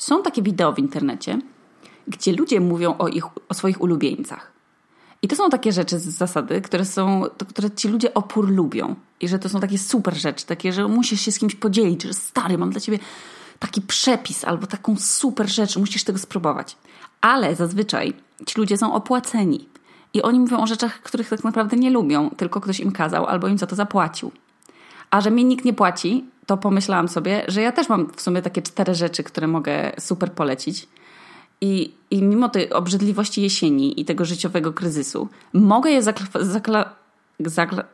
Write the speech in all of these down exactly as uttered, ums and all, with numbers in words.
Są takie wideo w internecie, gdzie ludzie mówią o, ich, o swoich ulubieńcach. I to są takie rzeczy z zasady, które są, które ci ludzie opór lubią. I że to są takie super rzeczy, takie, że musisz się z kimś podzielić, że stary, mam dla ciebie taki przepis albo taką super rzecz, musisz tego spróbować. Ale zazwyczaj ci ludzie są opłaceni. I oni mówią o rzeczach, których tak naprawdę nie lubią, tylko ktoś im kazał albo im za to zapłacił. A że mnie nikt nie płaci, to pomyślałam sobie, że ja też mam w sumie takie cztery rzeczy, które mogę super polecić. I, i mimo tej obrzydliwości jesieni i tego życiowego kryzysu, mogę je zakla- zakla- zakla-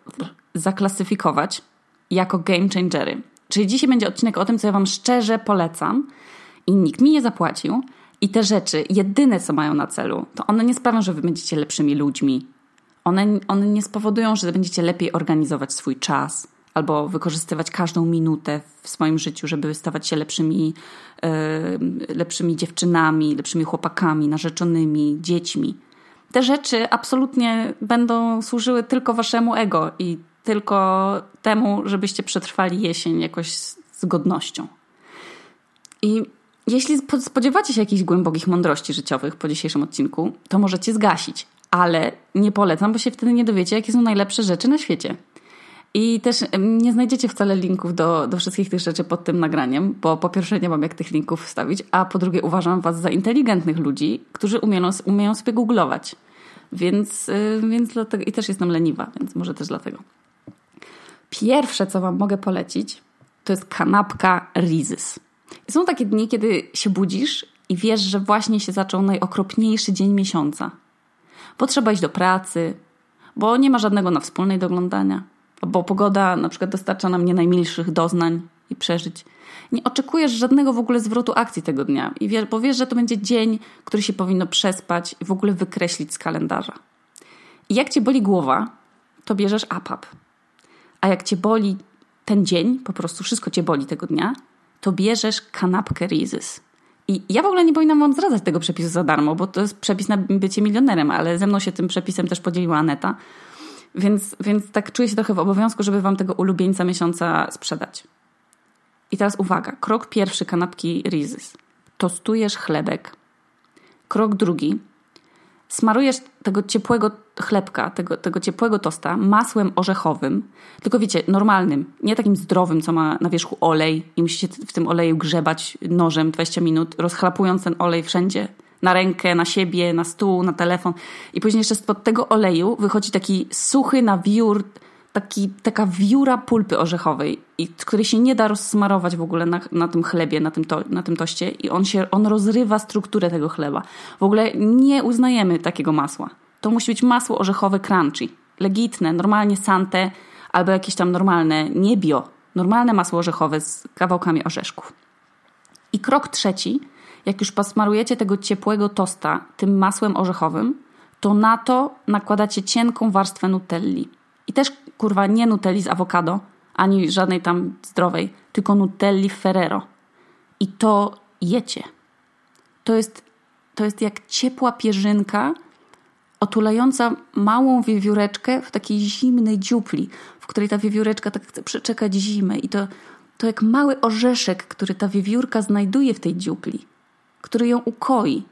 zaklasyfikować jako game changery. Czyli dzisiaj będzie odcinek o tym, co ja wam szczerze polecam i nikt mi nie zapłacił. I te rzeczy, jedyne co mają na celu, to one nie sprawią, że wy będziecie lepszymi ludźmi. One, one nie spowodują, że będziecie lepiej organizować swój czas albo wykorzystywać każdą minutę w swoim życiu, żeby stawać się lepszymi, yy, lepszymi dziewczynami, lepszymi chłopakami, narzeczonymi, dziećmi. Te rzeczy absolutnie będą służyły tylko waszemu ego i tylko temu, żebyście przetrwali jesień jakoś z, z godnością. I jeśli spodziewacie się jakichś głębokich mądrości życiowych po dzisiejszym odcinku, to możecie zgasić, ale nie polecam, bo się wtedy nie dowiecie, jakie są najlepsze rzeczy na świecie. I też nie znajdziecie wcale linków do, do wszystkich tych rzeczy pod tym nagraniem, bo po pierwsze nie mam jak tych linków wstawić, a po drugie uważam was za inteligentnych ludzi, którzy umieją, umieją sobie googlować. Więc, więc dlatego, i też jestem leniwa, więc może też dlatego. Pierwsze, co wam mogę polecić, to jest kanapka Reese's. Są takie dni, kiedy się budzisz i wiesz, że właśnie się zaczął najokropniejszy dzień miesiąca. Bo trzeba iść do pracy, bo nie ma żadnego na wspólnej do oglądania, bo pogoda na przykład dostarcza nam nie najmilszych doznań i przeżyć. Nie oczekujesz żadnego w ogóle zwrotu akcji tego dnia, i wiesz, bo wiesz, że to będzie dzień, który się powinno przespać i w ogóle wykreślić z kalendarza. I jak cię boli głowa, to bierzesz A P A P. A jak cię boli ten dzień, po prostu wszystko cię boli tego dnia, to bierzesz kanapkę Reese's. I ja w ogóle nie powinnam wam zdradzać tego przepisu za darmo, bo to jest przepis na bycie milionerem, ale ze mną się tym przepisem też podzieliła Aneta, więc, więc tak czuję się trochę w obowiązku, żeby wam tego ulubieńca miesiąca sprzedać. I teraz uwaga, krok pierwszy kanapki Reese's. Tostujesz chlebek. Krok drugi, smarujesz tego ciepłego chlebka, tego, tego ciepłego tosta masłem orzechowym, tylko wiecie, normalnym, nie takim zdrowym, co ma na wierzchu olej i musicie w tym oleju grzebać nożem dwadzieścia minut, rozchlapując ten olej wszędzie, na rękę, na siebie, na stół, na telefon. I później jeszcze spod tego oleju wychodzi taki suchy nawiór, taki, taka wióra pulpy orzechowej, i, której się nie da rozsmarować w ogóle na, na tym chlebie, na tym, to, na tym toście, i on, się, on rozrywa strukturę tego chleba. W ogóle nie uznajemy takiego masła. To musi być masło orzechowe crunchy, legitne, normalnie Sante albo jakieś tam normalne, nie bio, normalne masło orzechowe z kawałkami orzeszków. I krok trzeci, jak już posmarujecie tego ciepłego tosta tym masłem orzechowym, to na to nakładacie cienką warstwę nutelli. I też, kurwa, nie nutelli z awokado, ani żadnej tam zdrowej, tylko nutelli Ferrero. I to jecie. To jest, to jest jak ciepła pierzynka otulająca małą wiewióreczkę w takiej zimnej dziupli, w której ta wiewióreczka tak chce przeczekać zimę. I to, to jak mały orzeszek, który ta wiewiórka znajduje w tej dziupli, który ją ukoi.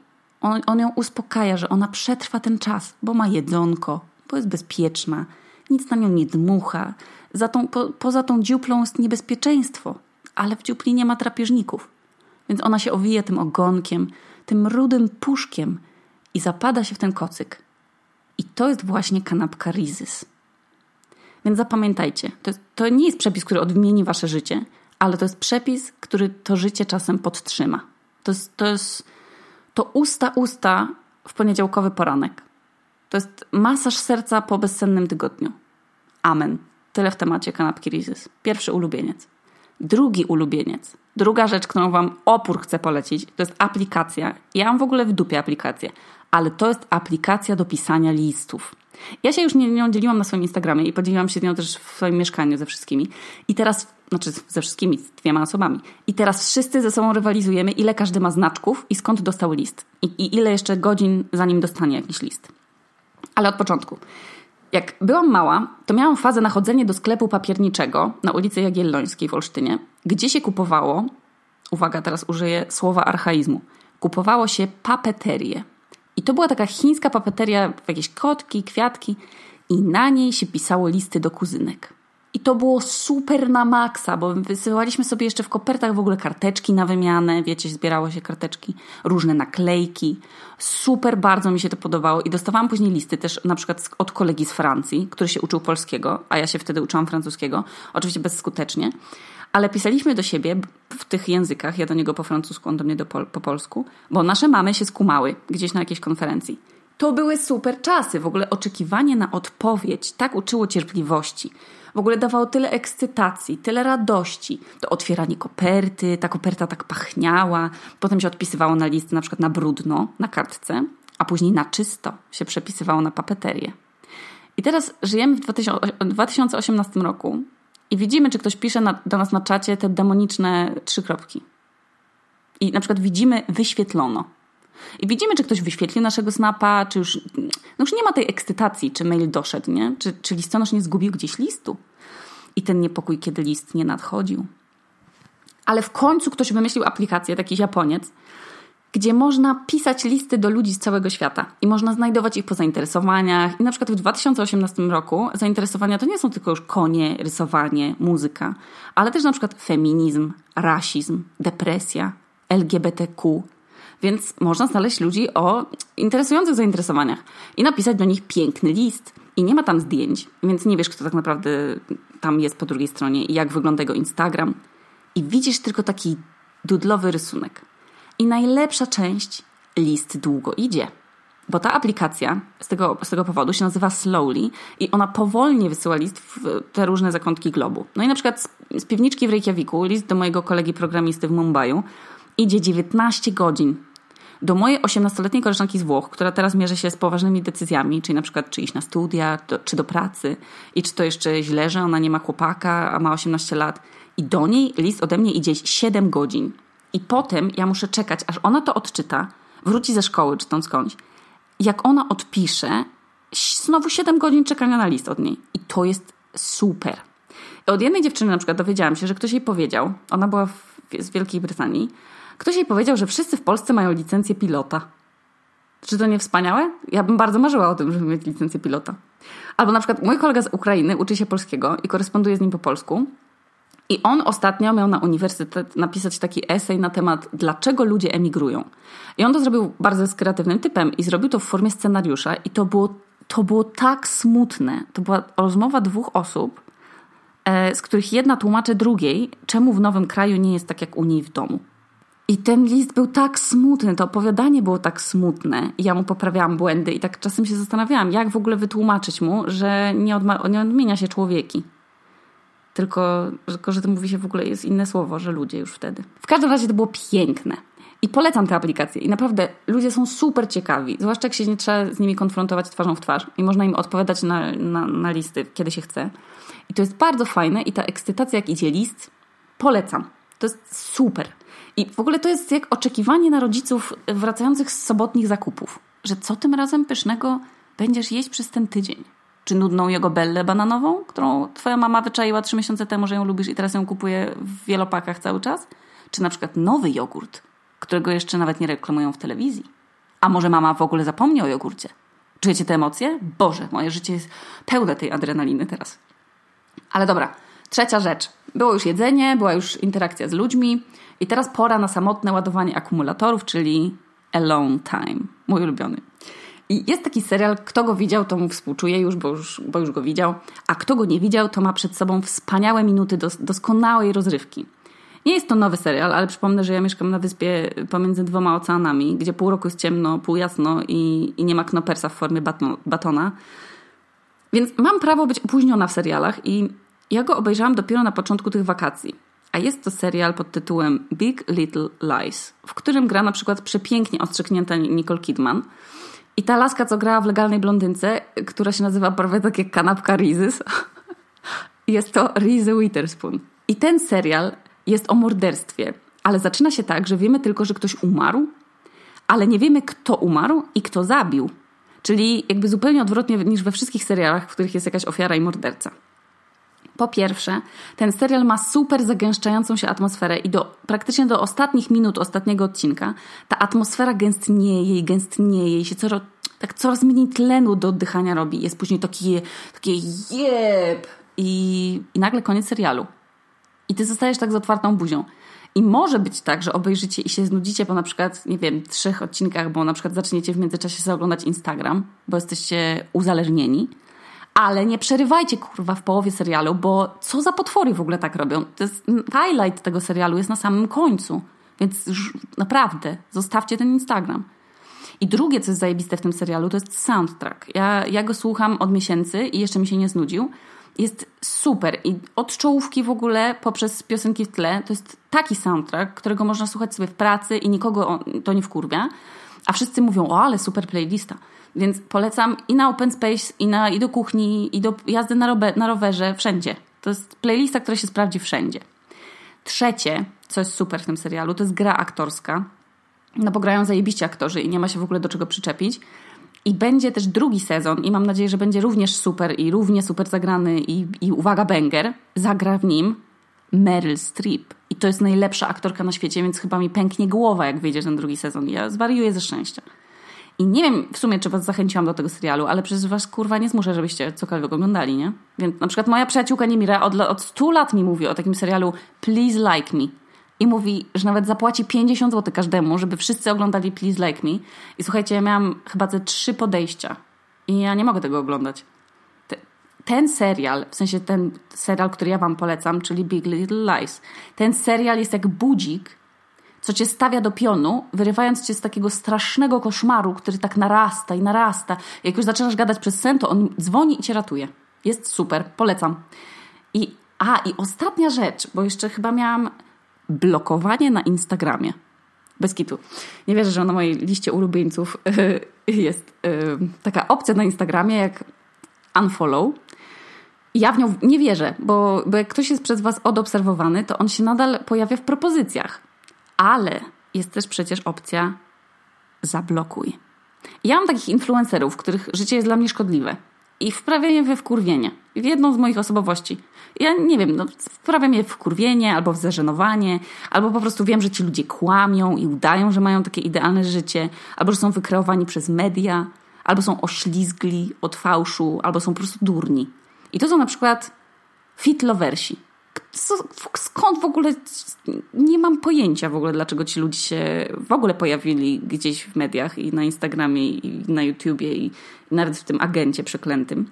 On, on ją uspokaja, że ona przetrwa ten czas, bo ma jedzonko, bo jest bezpieczna, nic na nią nie dmucha. Za tą, po, poza tą dziuplą jest niebezpieczeństwo, ale w dziupli nie ma drapieżników. Więc ona się owija tym ogonkiem, tym rudym puszkiem i zapada się w ten kocyk. I to jest właśnie kanapka Reese's. Więc zapamiętajcie, to, jest, to nie jest przepis, który odmieni wasze życie, ale to jest przepis, który to życie czasem podtrzyma. To jest, to jest to usta usta w poniedziałkowy poranek. To jest masaż serca po bezsennym tygodniu. Amen. Tyle w temacie kanapki Reese's. Pierwszy ulubieniec. Drugi ulubieniec. Druga rzecz, którą wam opór chcę polecić, to jest aplikacja. Ja mam w ogóle w dupie aplikację, ale to jest aplikacja do pisania listów. Ja się już nią dzieliłam na swoim Instagramie i podzieliłam się nią też w swoim mieszkaniu ze wszystkimi. I teraz, znaczy ze wszystkimi, z dwiema osobami. I teraz wszyscy ze sobą rywalizujemy, ile każdy ma znaczków i skąd dostał list. I, i ile jeszcze godzin, zanim dostanie jakiś list. Ale od początku. Jak byłam mała, to miałam fazę na chodzenie do sklepu papierniczego na ulicy Jagiellońskiej w Olsztynie, gdzie się kupowało uwaga, teraz użyję słowa archaizmu, kupowało się papeterię. I to była taka chińska papeteria, jakieś kotki, kwiatki i na niej się pisało listy do kuzynek. I to było super na maksa, bo wysyłaliśmy sobie jeszcze w kopertach w ogóle karteczki na wymianę, wiecie, zbierało się karteczki, różne naklejki. Super bardzo mi się to podobało i dostawałam później listy też na przykład od kolegi z Francji, który się uczył polskiego, a ja się wtedy uczyłam francuskiego, oczywiście bezskutecznie, ale pisaliśmy do siebie w tych językach, ja do niego po francusku, on do mnie do pol- po polsku, bo nasze mamy się skumały gdzieś na jakiejś konferencji. To były super czasy, w ogóle oczekiwanie na odpowiedź tak uczyło cierpliwości. W ogóle dawało tyle ekscytacji, tyle radości. To otwieranie koperty, ta koperta tak pachniała. Potem się odpisywało na listy na przykład na brudno, na kartce, a później na czysto się przepisywało na papeterię. I teraz żyjemy w dwa tysiące osiemnastym roku i widzimy, czy ktoś pisze na, do nas na czacie te demoniczne trzy kropki. I na przykład widzimy wyświetlono. I widzimy, czy ktoś wyświetlił naszego snapa, czy już, no już nie ma tej ekscytacji, czy mail doszedł, nie? Czy, czy listonosz nie zgubił gdzieś listu. I ten niepokój, kiedy list nie nadchodził. Ale w końcu ktoś wymyślił aplikację, taki Japoniec, gdzie można pisać listy do ludzi z całego świata i można znajdować ich po zainteresowaniach. I na przykład w dwa tysiące osiemnastym roku zainteresowania to nie są tylko już konie, rysowanie, muzyka, ale też na przykład feminizm, rasizm, depresja, L G B T Q. Więc można znaleźć ludzi o interesujących zainteresowaniach i napisać do nich piękny list. I nie ma tam zdjęć, więc nie wiesz, kto tak naprawdę tam jest po drugiej stronie i jak wygląda jego Instagram. I widzisz tylko taki dudlowy rysunek. I najlepsza część, list długo idzie. Bo ta aplikacja z tego, z tego powodu się nazywa Slowly i ona powolnie wysyła list w te różne zakątki globu. No i na przykład z, z piwniczki w Reykjaviku list do mojego kolegi programisty w Mumbaiu idzie dziewiętnaście godzin. Do mojej osiemnastoletniej koleżanki z Włoch, która teraz mierzy się z poważnymi decyzjami, czyli na przykład czy iść na studia, do, czy do pracy i czy to jeszcze źle, że ona nie ma chłopaka, a ma osiemnaście lat. I do niej list ode mnie idzie siedem godzin. I potem ja muszę czekać, aż ona to odczyta, wróci ze szkoły czy tam skądś. Jak ona odpisze, znowu siedem godzin czekania na list od niej. I to jest super. Od jednej dziewczyny na przykład dowiedziałam się, że ktoś jej powiedział, ona była w, z Wielkiej Brytanii, ktoś jej powiedział, że wszyscy w Polsce mają licencję pilota. Czy to nie wspaniałe? Ja bym bardzo marzyła o tym, żeby mieć licencję pilota. Albo na przykład mój kolega z Ukrainy uczy się polskiego i koresponduje z nim po polsku. I on ostatnio miał na uniwersytet napisać taki esej na temat, dlaczego ludzie emigrują. I on to zrobił bardzo z kreatywnym typem i zrobił to w formie scenariusza. I to było, to było tak smutne. To była rozmowa dwóch osób, z których jedna tłumaczy drugiej, czemu w nowym kraju nie jest tak jak u niej w domu. I ten list był tak smutny, to opowiadanie było tak smutne. I ja mu poprawiałam błędy i tak czasem się zastanawiałam, jak w ogóle wytłumaczyć mu, że nie, odma- nie odmienia się człowieki. Tylko, tylko, że to mówi się w ogóle, jest inne słowo, że ludzie już wtedy. W każdym razie to było piękne. I polecam te aplikacje. I naprawdę ludzie są super ciekawi. Zwłaszcza jak się nie trzeba z nimi konfrontować twarzą w twarz. I można im odpowiadać na, na, na listy, kiedy się chce. I to jest bardzo fajne. I ta ekscytacja, jak idzie list, polecam. To jest super. I w ogóle to jest jak oczekiwanie na rodziców wracających z sobotnich zakupów. Że co tym razem pysznego będziesz jeść przez ten tydzień? Czy nudną jego bellę bananową, którą twoja mama wyczaiła trzy miesiące temu, że ją lubisz i teraz ją kupuje w wielopakach cały czas? Czy na przykład nowy jogurt, którego jeszcze nawet nie reklamują w telewizji? A może mama w ogóle zapomni o jogurcie? Czujecie te emocje? Boże, moje życie jest pełne tej adrenaliny teraz. Ale dobra, trzecia rzecz. Było już jedzenie, była już interakcja z ludźmi i teraz pora na samotne ładowanie akumulatorów, czyli alone time. Mój ulubiony. I jest taki serial, kto go widział, to mu współczuje już bo, już, bo już go widział, a kto go nie widział, to ma przed sobą wspaniałe minuty dos- doskonałej rozrywki. Nie jest to nowy serial, ale przypomnę, że ja mieszkam na wyspie pomiędzy dwoma oceanami, gdzie pół roku jest ciemno, pół jasno i, i nie ma knopersa w formie batno, batona. Więc mam prawo być opóźniona w serialach i ja go obejrzałam dopiero na początku tych wakacji. A jest to serial pod tytułem Big Little Lies, w którym gra na przykład przepięknie ostrzyknięta Nicole Kidman. I ta laska, co grała w Legalnej blondynce, która się nazywa prawie tak jak kanapka Reese's, jest to Reese Witherspoon. I ten serial jest o morderstwie, ale zaczyna się tak, że wiemy tylko, że ktoś umarł, ale nie wiemy, kto umarł i kto zabił. Czyli jakby zupełnie odwrotnie niż we wszystkich serialach, w których jest jakaś ofiara i morderca. Po pierwsze, ten serial ma super zagęszczającą się atmosferę i do, praktycznie do ostatnich minut ostatniego odcinka ta atmosfera gęstnieje i gęstnieje i się coraz, tak coraz mniej tlenu do oddychania robi. Jest później takie, takie jeb i, i nagle koniec serialu. I ty zostajesz tak z otwartą buzią. I może być tak, że obejrzycie i się znudzicie po na przykład, nie wiem, trzech odcinkach, bo na przykład zaczniecie w międzyczasie sobie oglądać Instagram, bo jesteście uzależnieni. Ale nie przerywajcie, kurwa, w połowie serialu, bo co za potwory w ogóle tak robią? To jest, highlight tego serialu jest na samym końcu, więc już naprawdę zostawcie ten Instagram. I drugie, co jest zajebiste w tym serialu, to jest soundtrack. Ja, ja go słucham od miesięcy i jeszcze mi się nie znudził. Jest super i od czołówki w ogóle poprzez piosenki w tle to jest taki soundtrack, którego można słuchać sobie w pracy i nikogo to nie wkurwia. A wszyscy mówią, o, ale super playlista. Więc polecam i na open space, i, na, i do kuchni, i do jazdy na, robe, na rowerze, wszędzie. To jest playlista, która się sprawdzi wszędzie. Trzecie, co jest super w tym serialu, to jest gra aktorska. No bo grają zajebiście aktorzy i nie ma się w ogóle do czego przyczepić. I będzie też drugi sezon i mam nadzieję, że będzie również super i równie super zagrany i, i uwaga, banger, zagra w nim Meryl Streep. I to jest najlepsza aktorka na świecie, więc chyba mi pęknie głowa, jak wyjdzie ten drugi sezon. Ja zwariuję ze szczęścia. I nie wiem w sumie, czy was zachęciłam do tego serialu, ale przecież was, kurwa, nie zmuszę, żebyście cokolwiek oglądali, nie? Więc na przykład moja przyjaciółka Niemira od, od stu lat mi mówi o takim serialu Please Like Me. I mówi, że nawet zapłaci pięćdziesiąt złotych każdemu, żeby wszyscy oglądali Please Like Me. I słuchajcie, ja miałam chyba te trzy podejścia. I ja nie mogę tego oglądać. Ten serial, w sensie ten serial, który ja wam polecam, czyli Big Little Lies. Ten serial jest jak budzik, co cię stawia do pionu, wyrywając cię z takiego strasznego koszmaru, który tak narasta i narasta. Jak już zaczynasz gadać przez sen, to on dzwoni i cię ratuje. Jest super, polecam. I, a, i ostatnia rzecz, bo jeszcze chyba miałam blokowanie na Instagramie. Bez kitu. Nie wierzę, że na mojej liście ulubieńców yy, jest yy, taka opcja na Instagramie jak unfollow. Ja w nią nie wierzę, bo, bo jak ktoś jest przez was odobserwowany, to on się nadal pojawia w propozycjach. Ale jest też przecież opcja zablokuj. Ja mam takich influencerów, których życie jest dla mnie szkodliwe i wprawia je we wkurwienie. W jedną z moich osobowości. Ja nie wiem, no, wprawia mnie w wkurwienie albo w zażenowanie, albo po prostu wiem, że ci ludzie kłamią i udają, że mają takie idealne życie, albo że są wykreowani przez media, albo są oślizgli od fałszu, albo są po prostu durni. I to są na przykład fit loversi. Skąd w ogóle, nie mam pojęcia w ogóle, dlaczego ci ludzie się w ogóle pojawili gdzieś w mediach i na Instagramie i na YouTubie i nawet w tym agencie przeklętym.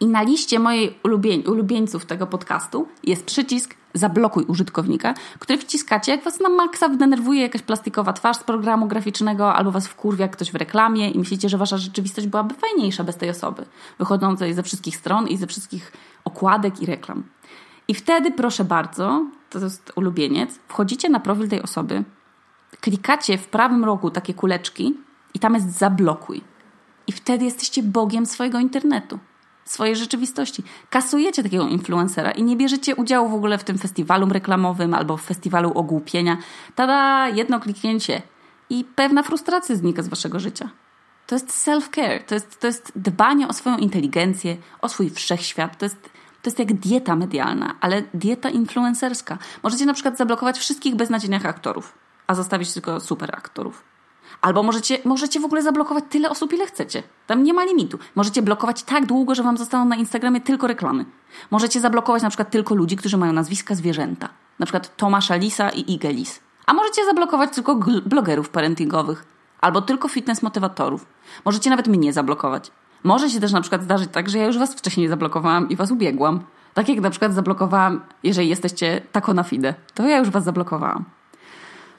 I na liście mojej ulubień, ulubieńców tego podcastu jest przycisk zablokuj użytkownika, który wciskacie, jak was na maksa wdenerwuje jakaś plastikowa twarz z programu graficznego albo was wkurwia ktoś w reklamie i myślicie, że wasza rzeczywistość byłaby fajniejsza bez tej osoby, wychodzącej ze wszystkich stron i ze wszystkich okładek i reklam. I wtedy, proszę bardzo, to jest ulubieniec, wchodzicie na profil tej osoby, klikacie w prawym rogu takie kuleczki i tam jest zablokuj. I wtedy jesteście bogiem swojego internetu, swojej rzeczywistości. Kasujecie takiego influencera i nie bierzecie udziału w ogóle w tym festiwalu reklamowym albo w festiwalu ogłupienia. Tada, jedno kliknięcie i pewna frustracja znika z waszego życia. To jest self-care, to jest, to jest dbanie o swoją inteligencję, o swój wszechświat, to jest... To jest jak dieta medialna, ale dieta influencerska. Możecie na przykład zablokować wszystkich beznadziejnych aktorów, a zostawić tylko super aktorów. Albo możecie, możecie w ogóle zablokować tyle osób, ile chcecie. Tam nie ma limitu. Możecie blokować tak długo, że wam zostaną na Instagramie tylko reklamy. Możecie zablokować na przykład tylko ludzi, którzy mają nazwiska zwierzęta. Na przykład Tomasza Lisa i Igę Lis. A możecie zablokować tylko gl- blogerów parentingowych. Albo tylko fitness motywatorów. Możecie nawet mnie zablokować. Może się też na przykład zdarzyć tak, że ja już was wcześniej zablokowałam i was ubiegłam. Tak jak na przykład zablokowałam, jeżeli jesteście tako na fide, to ja już was zablokowałam.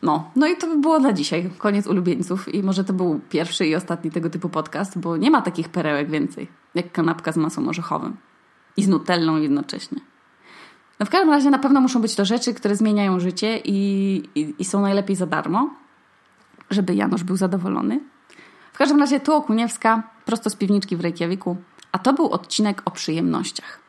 No, no i to by było na dzisiaj. Koniec ulubieńców i może to był pierwszy i ostatni tego typu podcast, bo nie ma takich perełek więcej, jak kanapka z masą orzechowym i z nutellą jednocześnie. No w każdym razie na pewno muszą być to rzeczy, które zmieniają życie i, i, i są najlepiej za darmo, żeby Janusz był zadowolony. W każdym razie tu Okuniewska, prosto z piwniczki w Reykjaviku, a to był odcinek o przyjemnościach.